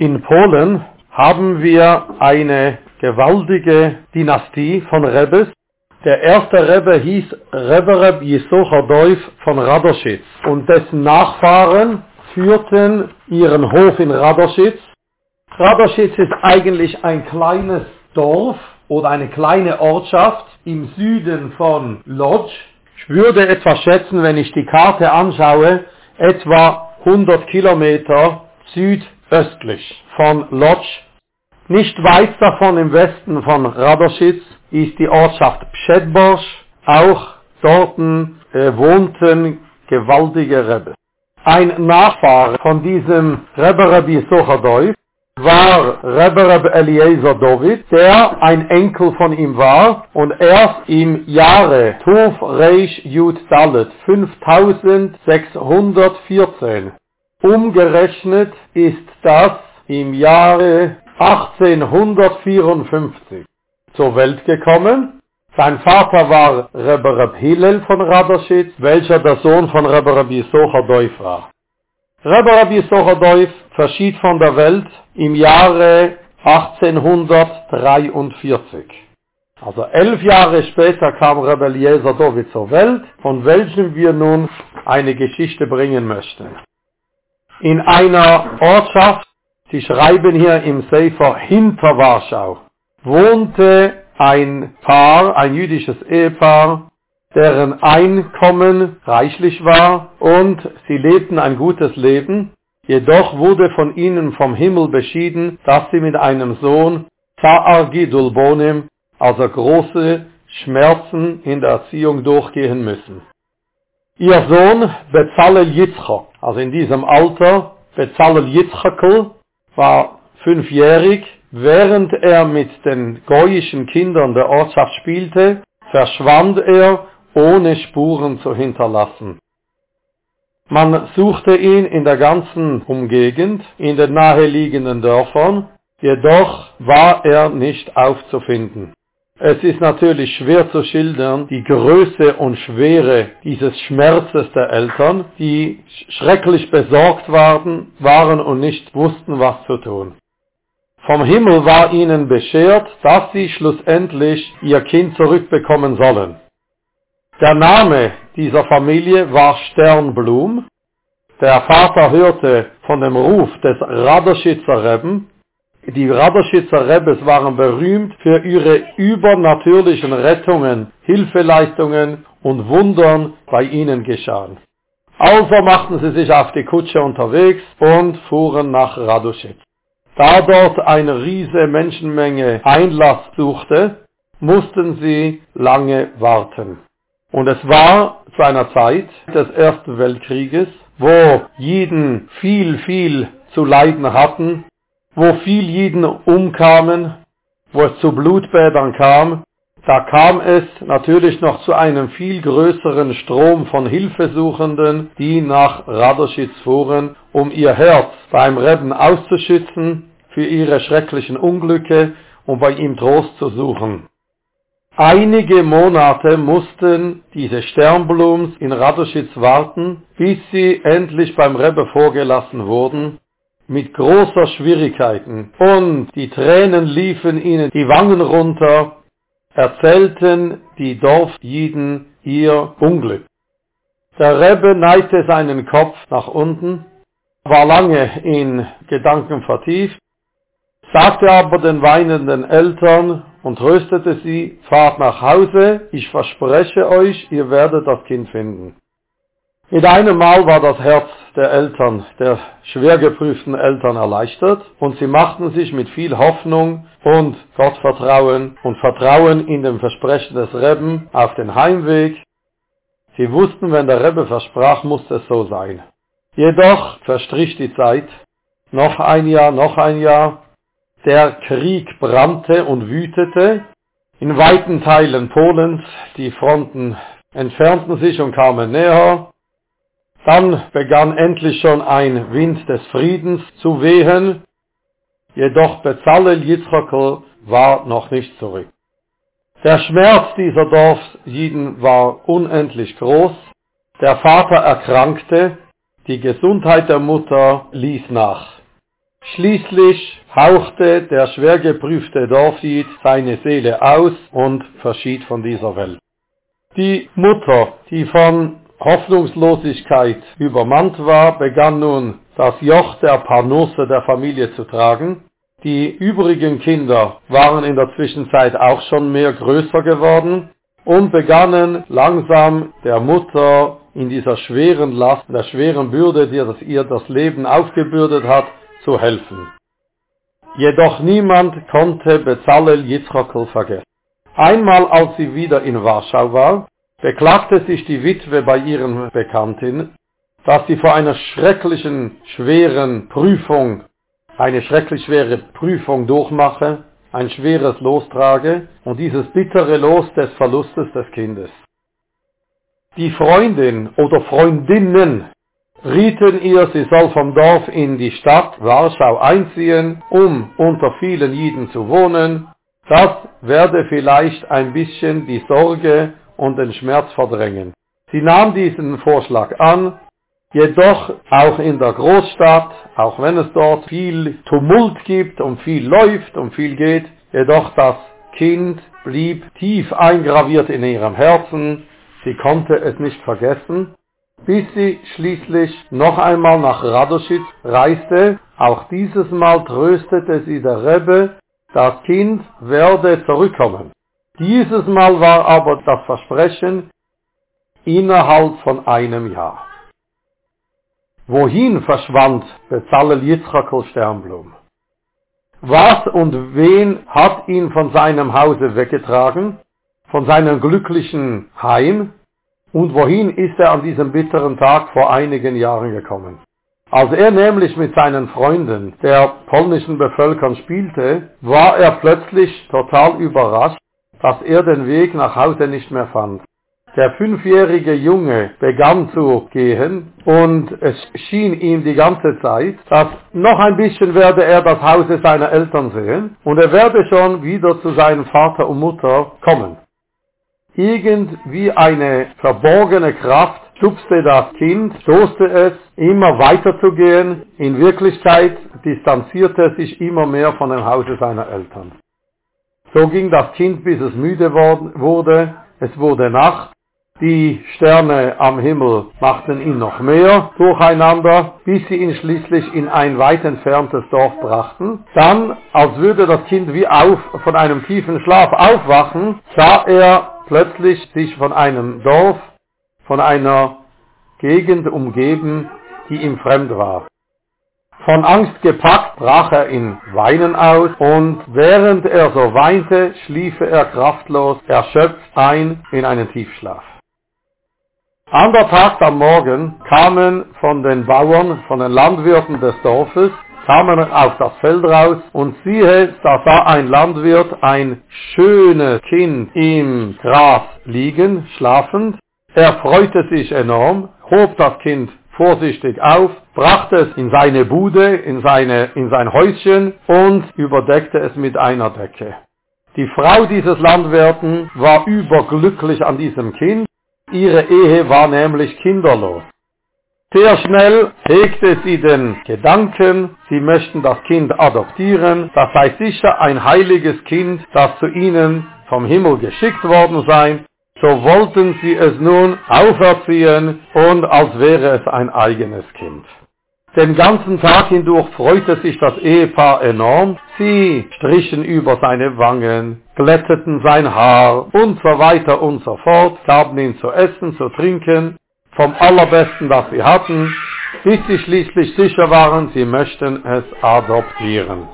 In Polen haben wir eine gewaltige Dynastie von Rebbes. Der erste Rebbe hieß Rebbe Rabbi Yisochar Dov von Radoschitz und dessen Nachfahren führten ihren Hof in Radoschitz. Radoschitz ist eigentlich ein kleines Dorf oder eine kleine Ortschaft im Süden von Lodz. Ich würde etwa schätzen, wenn ich die Karte anschaue, etwa 100 Kilometer südöstlich von Lodz. Nicht weit davon im Westen von Radoschitz ist die Ortschaft Pshedborsch. Auch dort wohnten gewaltige Rebbe. Ein Nachfahre von diesem Rebbe Rabbi Yisochaduif war Rebbe Rabbi Eliezer Dovid, der ein Enkel von ihm war und erst im Jahre Tuf Reish Yud Dalet 5614 umgerechnet ist das im Jahre 1854 zur Welt gekommen. Sein Vater war Rebbe Rabbi Hillel von Radoschitz, welcher der Sohn von Rebbe Rabbi Yisochaduif war. Rebbe Rabbi Yisochaduif verschied von der Welt im Jahre 1843. Also 11 Jahre später kam Rebbe Eliezer Dovid zur Welt, von welchem wir nun eine Geschichte bringen möchten. In einer Ortschaft, Sie schreiben hier im Sefer hinter Warschau, wohnte ein Paar, ein jüdisches Ehepaar, deren Einkommen reichlich war und sie lebten ein gutes Leben. Jedoch wurde von ihnen vom Himmel beschieden, dass sie mit einem Sohn, Tsa'ar Gidul Bonim, also große Schmerzen in der Erziehung durchgehen müssen. Ihr Sohn, Bezalel Yitzchok, also in diesem Alter, Bezalel Yitzchokl, war 5-jährig. Während er mit den goyischen Kindern der Ortschaft spielte, verschwand er, ohne Spuren zu hinterlassen. Man suchte ihn in der ganzen Umgegend, in den naheliegenden Dörfern, jedoch war er nicht aufzufinden. Es ist natürlich schwer zu schildern, die Größe und Schwere dieses Schmerzes der Eltern, die schrecklich besorgt waren und nicht wussten, was zu tun. Vom Himmel war ihnen beschert, dass sie schlussendlich ihr Kind zurückbekommen sollen. Der Name dieser Familie war Sternblum. Der Vater hörte von dem Ruf des Radoschitzer Rebben. Die Radoschitzer Rebbes waren berühmt für ihre übernatürlichen Rettungen, Hilfeleistungen und Wundern bei ihnen geschahen. Also machten sie sich auf die Kutsche unterwegs und fuhren nach Radoschitz. Da dort eine riesige Menschenmenge Einlass suchte, mussten sie lange warten. Und es war zu einer Zeit des Ersten Weltkrieges, wo Jiden viel zu leiden hatten, wo viel Jiden umkamen, wo es zu Blutbädern kam. Da kam es natürlich noch zu einem viel größeren Strom von Hilfesuchenden, die nach Radoschitz fuhren, um ihr Herz beim Rebben auszuschütten für ihre schrecklichen Unglücke und bei ihm Trost zu suchen. Einige Monate mussten diese Sternblums in Radoschitz warten, bis sie endlich beim Rebbe vorgelassen wurden, mit großer Schwierigkeiten. Und die Tränen liefen ihnen die Wangen runter, erzählten die Dorfjiden ihr Unglück. Der Rebbe neigte seinen Kopf nach unten, war lange in Gedanken vertieft, sagte aber den weinenden Eltern und tröstete sie: Fahrt nach Hause, ich verspreche euch, ihr werdet das Kind finden. Mit einem Mal war das Herz der Eltern, der schwer geprüften Eltern, erleichtert und sie machten sich mit viel Hoffnung und Gottvertrauen und Vertrauen in dem Versprechen des Rebben auf den Heimweg. Sie wussten, wenn der Rebbe versprach, musste es so sein. Jedoch verstrich die Zeit. Noch ein Jahr. Der Krieg brannte und wütete. In weiten Teilen Polens, die Fronten entfernten sich und kamen näher. Dann begann endlich schon ein Wind des Friedens zu wehen. Jedoch Bezalel Yitzchokl war noch nicht zurück. Der Schmerz dieser Dorfjiden war unendlich groß. Der Vater erkrankte, die Gesundheit der Mutter ließ nach. Schließlich hauchte der schwer geprüfte David seine Seele aus und verschied von dieser Welt. Die Mutter, die von Hoffnungslosigkeit übermannt war, begann nun das Joch der Parnasse der Familie zu tragen. Die übrigen Kinder waren in der Zwischenzeit auch schon mehr größer geworden und begannen langsam der Mutter in dieser schweren Last, der schweren Bürde, die ihr das Leben aufgebürdet hat, zu helfen. Jedoch niemand konnte Bezalel Yitzchok vergessen. Einmal, als sie wieder in Warschau war, beklagte sich die Witwe bei ihren Bekannten, dass sie vor einer schrecklich schwere Prüfung durchmache, ein schweres Los trage und dieses bittere Los des Verlustes des Kindes. Die Freundin oder Freundinnen rieten ihr, sie soll vom Dorf in die Stadt Warschau einziehen, um unter vielen Jiden zu wohnen. Das werde vielleicht ein bisschen die Sorge und den Schmerz verdrängen. Sie nahm diesen Vorschlag an. Jedoch auch in der Großstadt, auch wenn es dort viel Tumult gibt und viel läuft und viel geht, jedoch das Kind blieb tief eingraviert in ihrem Herzen, sie konnte es nicht vergessen, bis sie schließlich noch einmal nach Radoschitz reiste. Auch dieses Mal tröstete sie der Rebbe, das Kind werde zurückkommen. Dieses Mal war aber das Versprechen innerhalb von einem Jahr. Wohin verschwand Bezalel Yitzchok Sternblum? Was und wen hat ihn von seinem Hause weggetragen, von seinem glücklichen Heim? Und wohin ist er an diesem bitteren Tag vor einigen Jahren gekommen? Als er nämlich mit seinen Freunden der polnischen Bevölkerung spielte, war er plötzlich total überrascht, dass er den Weg nach Hause nicht mehr fand. Der 5-jährige Junge begann zu gehen und es schien ihm die ganze Zeit, dass noch ein bisschen werde er das Haus seiner Eltern sehen und er werde schon wieder zu seinem Vater und Mutter kommen. Irgendwie eine verborgene Kraft schubste das Kind, stoßte es, immer weiter zu gehen. In Wirklichkeit distanzierte es sich immer mehr von dem Hause seiner Eltern. So ging das Kind, bis es müde wurde. Es wurde Nacht. Die Sterne am Himmel machten ihn noch mehr durcheinander, bis sie ihn schließlich in ein weit entferntes Dorf brachten. Dann, als würde das Kind von einem tiefen Schlaf aufwachen, sah er plötzlich sich von einem Dorf, von einer Gegend umgeben, die ihm fremd war. Von Angst gepackt, brach er in Weinen aus und während er so weinte, schlief er kraftlos, erschöpft ein in einen Tiefschlaf. Andertags am Morgen kamen von den Bauern, von den Landwirten des Dorfes, kamen auf das Feld raus und siehe, da sah ein Landwirt ein schönes Kind im Gras liegen, schlafend. Er freute sich enorm, hob das Kind vorsichtig auf, brachte es in seine Bude, in sein Häuschen und überdeckte es mit einer Decke. Die Frau dieses Landwirten war überglücklich an diesem Kind. Ihre Ehe war nämlich kinderlos. Sehr schnell hegte sie den Gedanken, sie möchten das Kind adoptieren. Das sei sicher ein heiliges Kind, das zu ihnen vom Himmel geschickt worden sei. So wollten sie es nun auferziehen und als wäre es ein eigenes Kind. Den ganzen Tag hindurch freute sich das Ehepaar enorm. Sie strichen über seine Wangen, glätteten sein Haar und so weiter und so fort, gaben ihm zu essen, zu trinken, vom Allerbesten, das sie hatten, bis sie schließlich sicher waren, sie möchten es adoptieren.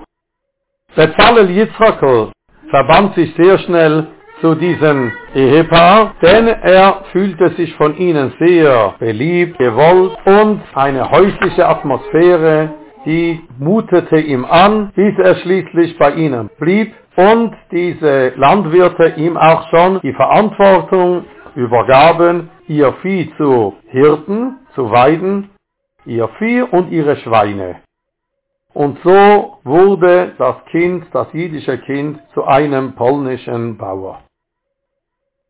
Bezalel Yitzchok verband sich sehr schnell zu diesem Ehepaar, denn er fühlte sich von ihnen sehr beliebt, gewollt und eine häusliche Atmosphäre, die mutete ihm an, bis er schließlich bei ihnen blieb und diese Landwirte ihm auch schon die Verantwortung übergaben, ihr Vieh zu hirten, zu weiden, ihr Vieh und ihre Schweine. Und so wurde das jüdische Kind, zu einem polnischen Bauer.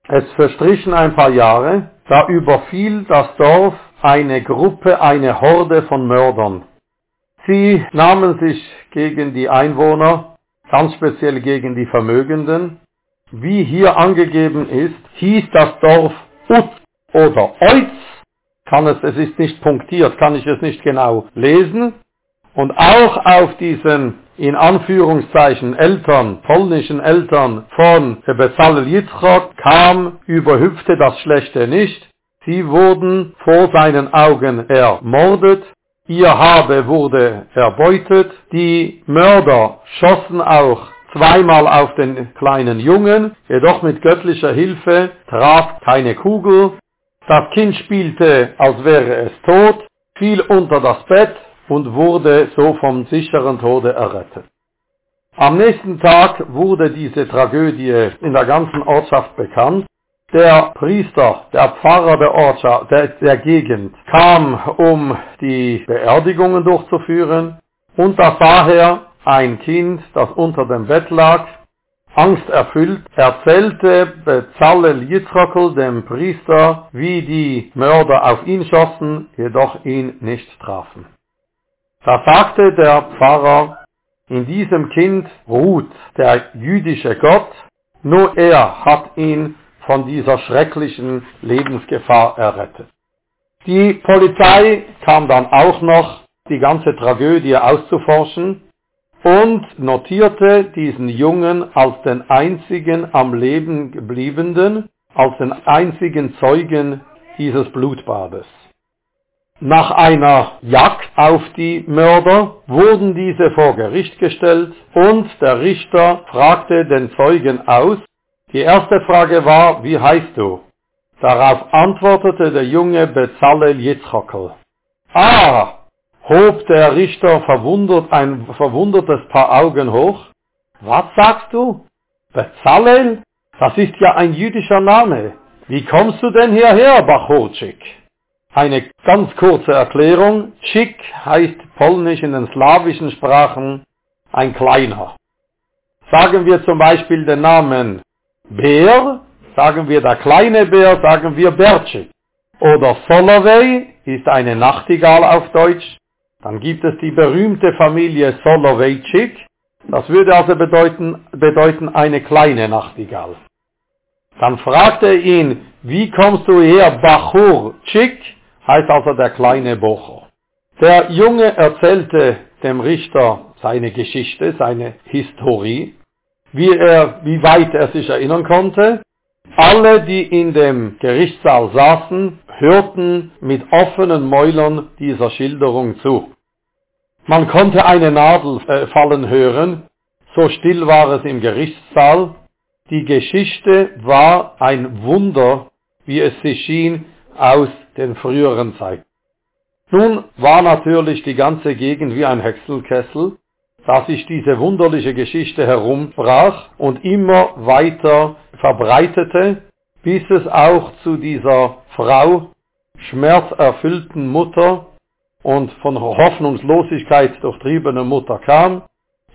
Es verstrichen ein paar Jahre, da überfiel das Dorf eine Horde von Mördern. Sie nahmen sich gegen die Einwohner, ganz speziell gegen die Vermögenden. Wie hier angegeben ist, hieß das Dorf Utz oder Oiz. Es ist nicht punktiert, kann ich es nicht genau lesen. Und auch auf diesen, in Anführungszeichen, Eltern, polnischen Eltern von Bezalel Yitzchok kam, überhüpfte das Schlechte nicht. Sie wurden vor seinen Augen ermordet. Ihr Habe wurde erbeutet. Die Mörder schossen auch zweimal auf den kleinen Jungen. Jedoch mit göttlicher Hilfe traf keine Kugel. Das Kind spielte, als wäre es tot, fiel unter das Bett und wurde so vom sicheren Tode errettet. Am nächsten Tag wurde diese Tragödie in der ganzen Ortschaft bekannt. Der Priester, der Pfarrer der Ortschaft, der Gegend, kam, um die Beerdigungen durchzuführen. Und da sah er ein Kind, das unter dem Bett lag. Angsterfüllt erzählte Bezalel Yitzchok dem Priester, wie die Mörder auf ihn schossen, jedoch ihn nicht trafen. Da sagte der Pfarrer, in diesem Kind ruht der jüdische Gott, nur er hat ihn von dieser schrecklichen Lebensgefahr errettet. Die Polizei kam dann auch noch, die ganze Tragödie auszuforschen, und notierte diesen Jungen als den einzigen am Leben gebliebenen, als den einzigen Zeugen dieses Blutbades. Nach einer Jagd auf die Mörder wurden diese vor Gericht gestellt und der Richter fragte den Zeugen aus. Die erste Frage war, wie heißt du? Darauf antwortete der Junge Bezalel Yitzchok. Ah! Hob der Richter verwundert ein verwundertes Paar Augen hoch. Was sagst du? Bezalel? Das ist ja ein jüdischer Name. Wie kommst du denn hierher, Bachotschik? Eine ganz kurze Erklärung. Tschik heißt polnisch in den slawischen Sprachen ein Kleiner. Sagen wir zum Beispiel den Namen Bär, sagen wir der kleine Bär, sagen wir Bertschik. Oder Solowej ist eine Nachtigall auf Deutsch. Dann gibt es die berühmte Familie Solowejczyk. Das würde also bedeuten eine kleine Nachtigall. Dann fragte er ihn, wie kommst du her, Bachurczyk? Heißt also der kleine Bocher. Der Junge erzählte dem Richter seine Geschichte, seine Historie, wie weit er sich erinnern konnte. Alle, die in dem Gerichtssaal saßen, hörten mit offenen Mäulern dieser Schilderung zu. Man konnte eine Nadel fallen hören, so still war es im Gerichtssaal. Die Geschichte war ein Wunder, wie es sich schien, aus den früheren Zeiten. Nun war natürlich die ganze Gegend wie ein Häckselkessel, da sich diese wunderliche Geschichte herumbrach und immer weiter verbreitete, bis es auch zu dieser Frau, schmerzerfüllten Mutter und von Hoffnungslosigkeit durchtriebene Mutter kam,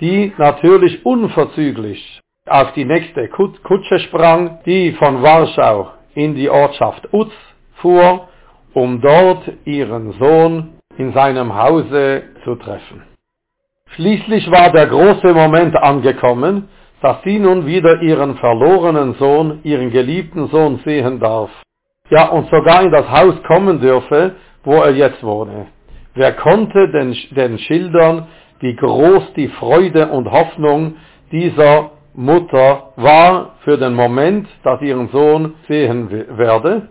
die natürlich unverzüglich auf die nächste Kutsche sprang, die von Warschau in die Ortschaft Utz fuhr, um dort ihren Sohn in seinem Hause zu treffen. Schließlich war der große Moment angekommen, dass sie nun wieder ihren verlorenen Sohn, ihren geliebten Sohn sehen darf. Ja, und sogar in das Haus kommen dürfe, wo er jetzt wohne. Wer konnte denn schildern, wie groß die Freude und Hoffnung dieser Mutter war für den Moment, dass ihren Sohn sehen werde?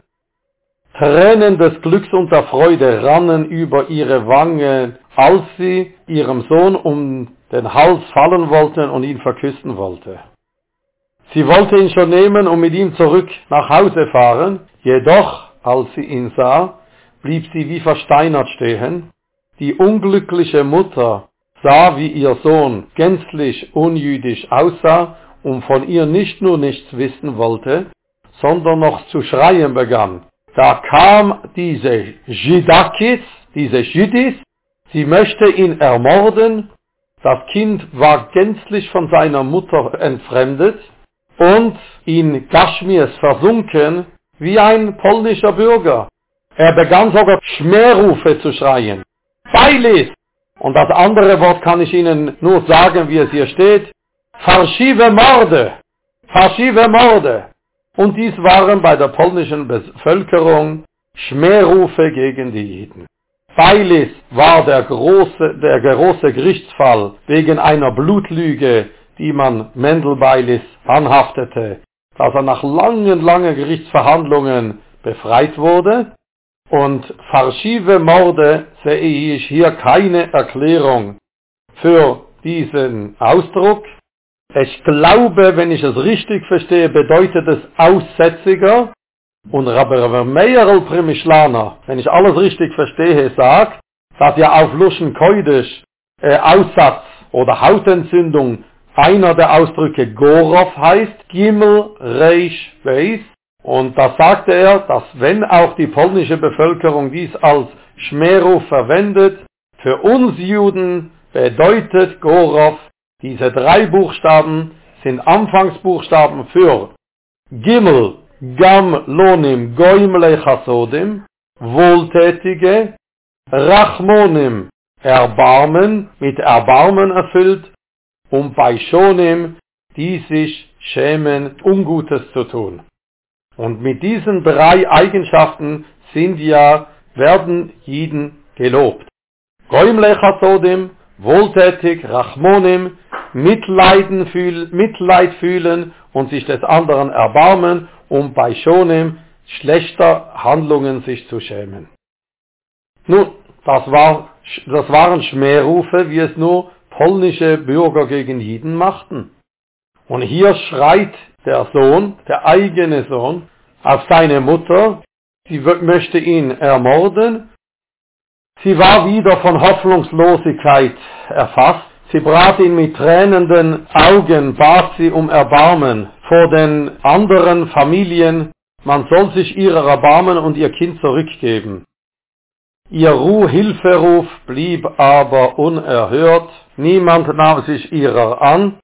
Tränen des Glücks und der Freude rannen über ihre Wangen, als sie ihrem Sohn um den Hals fallen wollte und ihn verküssen wollte. Sie wollte ihn schon nehmen und mit ihm zurück nach Hause fahren, jedoch, als sie ihn sah, blieb sie wie versteinert stehen. Die unglückliche Mutter sah, wie ihr Sohn gänzlich unjüdisch aussah und von ihr nicht nur nichts wissen wollte, sondern noch zu schreien begann. Da kam diese Jidakis, diese Jidis, sie möchte ihn ermorden. Das Kind war gänzlich von seiner Mutter entfremdet und in Gashmias versunken wie ein polnischer Bürger. Er begann sogar Schmährufe zu schreien. Beilis! Und das andere Wort kann ich Ihnen nur sagen, wie es hier steht. Farschive Morde. Farschive Morde. Und dies waren bei der polnischen Bevölkerung Schmährufe gegen die Jiden. Beilis war der große Gerichtsfall wegen einer Blutlüge, die man Mendel Beilis anhaftete, dass er nach langen Gerichtsverhandlungen befreit wurde. Und farschive Morde sehe ich hier keine Erklärung für diesen Ausdruck. Ich glaube, wenn ich es richtig verstehe, bedeutet es Aussätziger. Und Rabbi Meirel Premischlana, wenn ich alles richtig verstehe, sagt, dass ja auf Luschen Koidisch Aussatz oder Hautentzündung einer der Ausdrücke Gorov heißt, Gimel Reish Beis. Und da sagte er, dass wenn auch die polnische Bevölkerung dies als Schmeruf verwendet, für uns Juden bedeutet Gorov, diese drei Buchstaben sind Anfangsbuchstaben für Gimel, Gam Lonim Goimlei Chasodim, Wohltätige, Rachmonim, Erbarmen, mit Erbarmen erfüllt, und bei Shonim, die sich schämen, Ungutes zu tun. Und mit diesen drei Eigenschaften werden Jiden gelobt. Goimlei Chasodim, wohltätig, Rachmonim, Mitleid fühlen und sich des anderen erbarmen, um bei Schonem schlechter Handlungen sich zu schämen. Nun, das waren Schmährufe, wie es nur polnische Bürger gegen Jiden machten. Und hier schreit der eigene Sohn, auf seine Mutter, sie möchte ihn ermorden. Sie war wieder von Hoffnungslosigkeit erfasst. Sie bat ihn mit tränenden Augen, bat sie um Erbarmen vor den anderen Familien. Man soll sich ihrer erbarmen und ihr Kind zurückgeben. Ihr Hilferuf blieb aber unerhört. Niemand nahm sich ihrer an.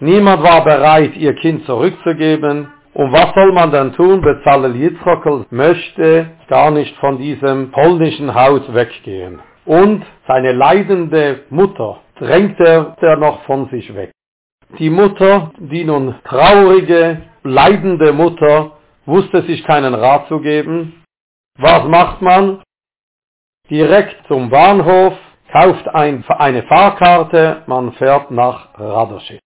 Niemand war bereit, ihr Kind zurückzugeben. Und was soll man denn tun? Bezalel Yitzchok möchte gar nicht von diesem polnischen Haus weggehen. Und seine leidende Mutter drängte er noch von sich weg. Die Mutter, die nun traurige, leidende Mutter, wusste sich keinen Rat zu geben. Was macht man? Direkt zum Bahnhof, kauft eine Fahrkarte, man fährt nach Radoschitz.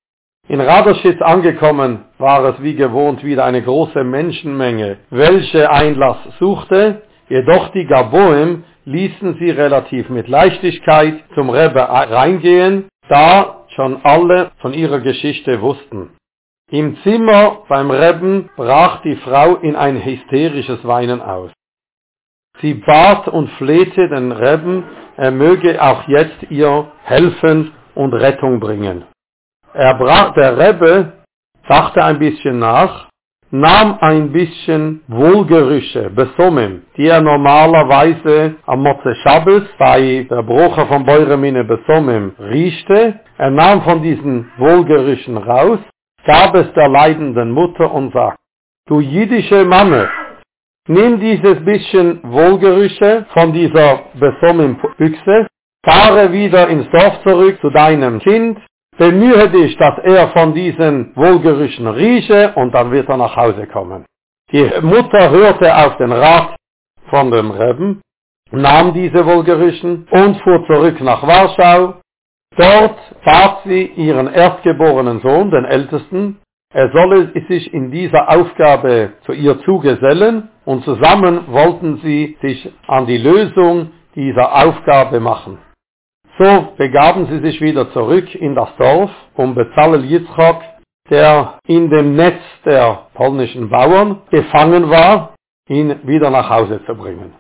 In Radoschitz angekommen, war es wie gewohnt wieder eine große Menschenmenge, welche Einlass suchte, jedoch die Gaboim ließen sie relativ mit Leichtigkeit zum Rebbe reingehen, da schon alle von ihrer Geschichte wussten. Im Zimmer beim Rebben brach die Frau in ein hysterisches Weinen aus. Sie bat und flehte den Rebben, er möge auch jetzt ihr helfen und Rettung bringen. Der Rebbe dachte ein bisschen nach, nahm ein bisschen Wohlgerüche, Besomim, die er normalerweise am Motze Schabbos bei der Brocha von Beuremine Besomim riechte. Er nahm von diesen Wohlgerüchen raus, gab es der leidenden Mutter und sagte: Du jüdische Mamme, nimm dieses bisschen Wohlgerüche von dieser Besomim-Büchse, fahre wieder ins Dorf zurück zu deinem Kind, bemühe dich, dass er von diesen Wohlgerüchen rieche, und dann wird er nach Hause kommen. Die Mutter hörte auf den Rat von dem Rebben, nahm diese Wohlgerüchen und fuhr zurück nach Warschau. Dort bat sie ihren erstgeborenen Sohn, den Ältesten, er solle sich in dieser Aufgabe zu ihr zugesellen, und zusammen wollten sie sich an die Lösung dieser Aufgabe machen. So begaben sie sich wieder zurück in das Dorf, um Bezalel Yitzchok, der in dem Netz der polnischen Bauern gefangen war, ihn wieder nach Hause zu bringen.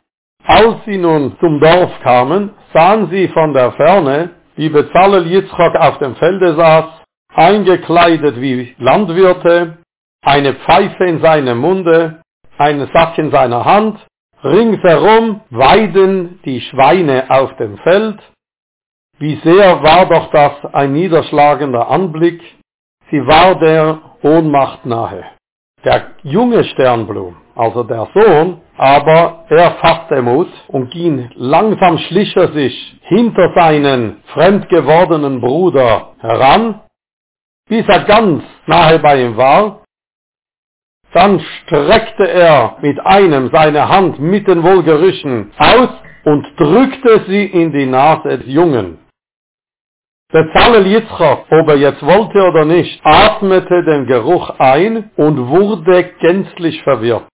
Als sie nun zum Dorf kamen, sahen sie von der Ferne, wie Bezalel Yitzchok auf dem Felde saß, eingekleidet wie Landwirte, eine Pfeife in seinem Munde, einen Sack in seiner Hand, ringsherum weiden die Schweine auf dem Feld. Wie sehr war doch das ein niederschlagender Anblick, sie war der Ohnmacht nahe. der junge Sternblum, also der Sohn, aber er fasste Mut und ging langsam, schlich er sich hinter seinen fremdgewordenen Bruder heran, bis er ganz nahe bei ihm war. Dann streckte er mit einem seine Hand mitten wohlgerüchen aus und drückte sie in die Nase des Jungen. Bezalel Yitzchok, ob er jetzt wollte oder nicht, atmete den Geruch ein und wurde gänzlich verwirrt.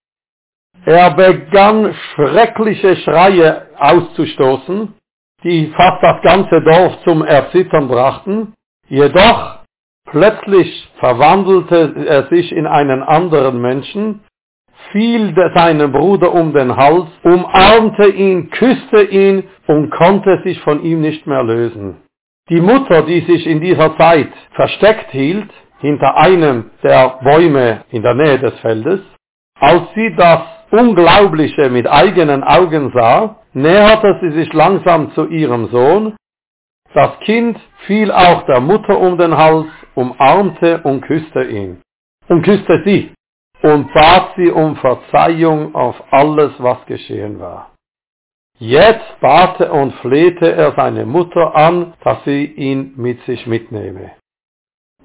Er begann schreckliche Schreie auszustoßen, die fast das ganze Dorf zum Erzittern brachten. Jedoch plötzlich verwandelte er sich in einen anderen Menschen, fiel seinem Bruder um den Hals, umarmte ihn, küsste ihn und konnte sich von ihm nicht mehr lösen. Die Mutter, die sich in dieser Zeit versteckt hielt, hinter einem der Bäume in der Nähe des Feldes, als sie das Unglaubliche mit eigenen Augen sah, näherte sie sich langsam zu ihrem Sohn. Das Kind fiel auch der Mutter um den Hals, umarmte und küsste ihn, und küsste sie, und bat sie um Verzeihung auf alles, was geschehen war. Jetzt bat und flehte er seine Mutter an, dass sie ihn mit sich mitnehme.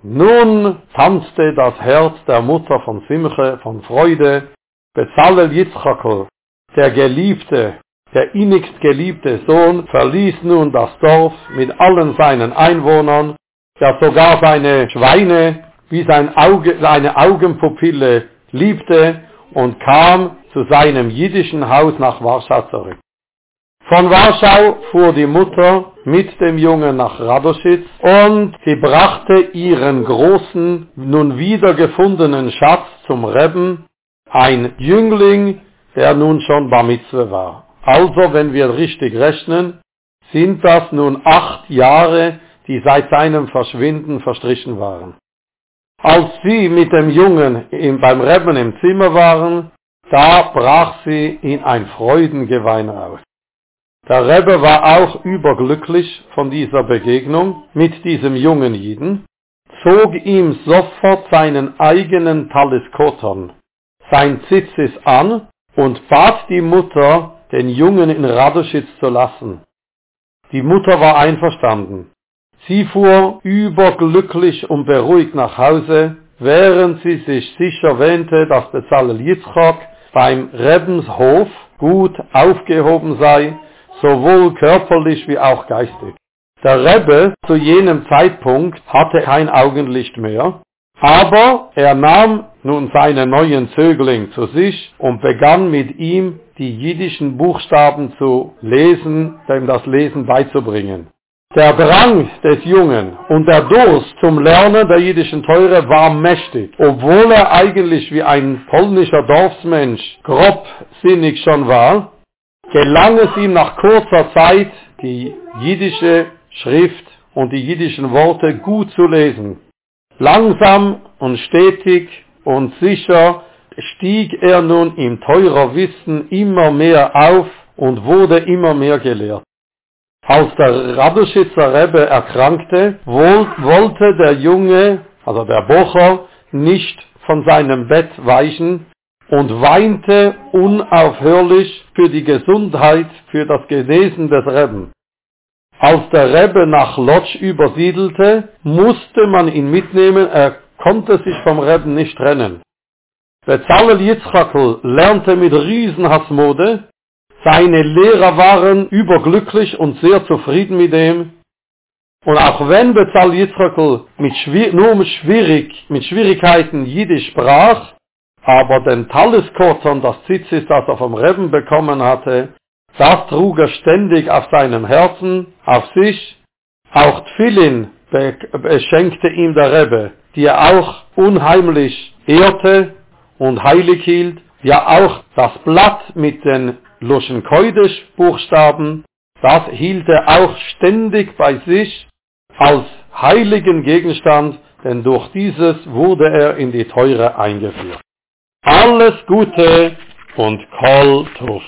Nun tanzte das Herz der Mutter von Simche, von Freude. Bezalel Yitzchok, der geliebte, der innigst geliebte Sohn, verließ nun das Dorf mit allen seinen Einwohnern, der sogar seine Schweine wie seine Augenpupille liebte, und kam zu seinem jiddischen Haus nach Warschau zurück. Von Warschau fuhr die Mutter mit dem Jungen nach Radoschitz, und sie brachte ihren großen, nun wiedergefundenen Schatz zum Rebben, ein Jüngling, der nun schon Bar Mitzwe war. Also, wenn wir richtig rechnen, sind das nun 8 Jahre, die seit seinem Verschwinden verstrichen waren. Als sie mit dem Jungen beim Rebben im Zimmer waren, da brach sie in ein Freudengewein aus. Der Rebbe war auch überglücklich von dieser Begegnung mit diesem jungen Jiden, zog ihm sofort seinen eigenen Taliskoton, sein Tzitzis, an und bat die Mutter, den Jungen in Radoschitz zu lassen. Die Mutter war einverstanden. Sie fuhr überglücklich und beruhigt nach Hause, während sie sich sicher wähnte, dass Bezalel Yitzchok beim Rebbenshof gut aufgehoben sei, sowohl körperlich wie auch geistig. Der Rebbe zu jenem Zeitpunkt hatte kein Augenlicht mehr, aber er nahm nun seinen neuen Zögling zu sich und begann mit ihm die jiddischen Buchstaben zu lesen, dem das Lesen beizubringen. Der Drang des Jungen und der Durst zum Lernen der jiddischen Teure war mächtig, obwohl er eigentlich wie ein polnischer Dorfsmensch grobsinnig schon war. Gelang es ihm nach kurzer Zeit, die jiddische Schrift und die jiddischen Worte gut zu lesen. Langsam und stetig und sicher stieg er nun im teurer Wissen immer mehr auf und wurde immer mehr gelehrt. Als der Radoschitzer Rebbe erkrankte, wollte der Junge, also der Bocher, nicht von seinem Bett weichen, und weinte unaufhörlich für die Gesundheit, für das Genesen des Rebben. Als der Rebbe nach Lodz übersiedelte, musste man ihn mitnehmen, er konnte sich vom Rebben nicht trennen. Bezalel Yitzchok lernte mit Riesenhassmode, seine Lehrer waren überglücklich und sehr zufrieden mit ihm. Und auch wenn Bezalel Yitzchok mit Schwierigkeiten Jiddisch sprach, aber den Taliskorton, das Tzitzis, das er vom Rebben bekommen hatte, das trug er ständig auf seinem Herzen, auf sich. Auch Tfilin schenkte ihm der Rebbe, die er auch unheimlich ehrte und heilig hielt. Ja, auch das Blatt mit den Luschen Koidesch-Buchstaben, das hielt er auch ständig bei sich als heiligen Gegenstand, denn durch dieses wurde er in die Teure eingeführt. Alles Gute und Kol Tov.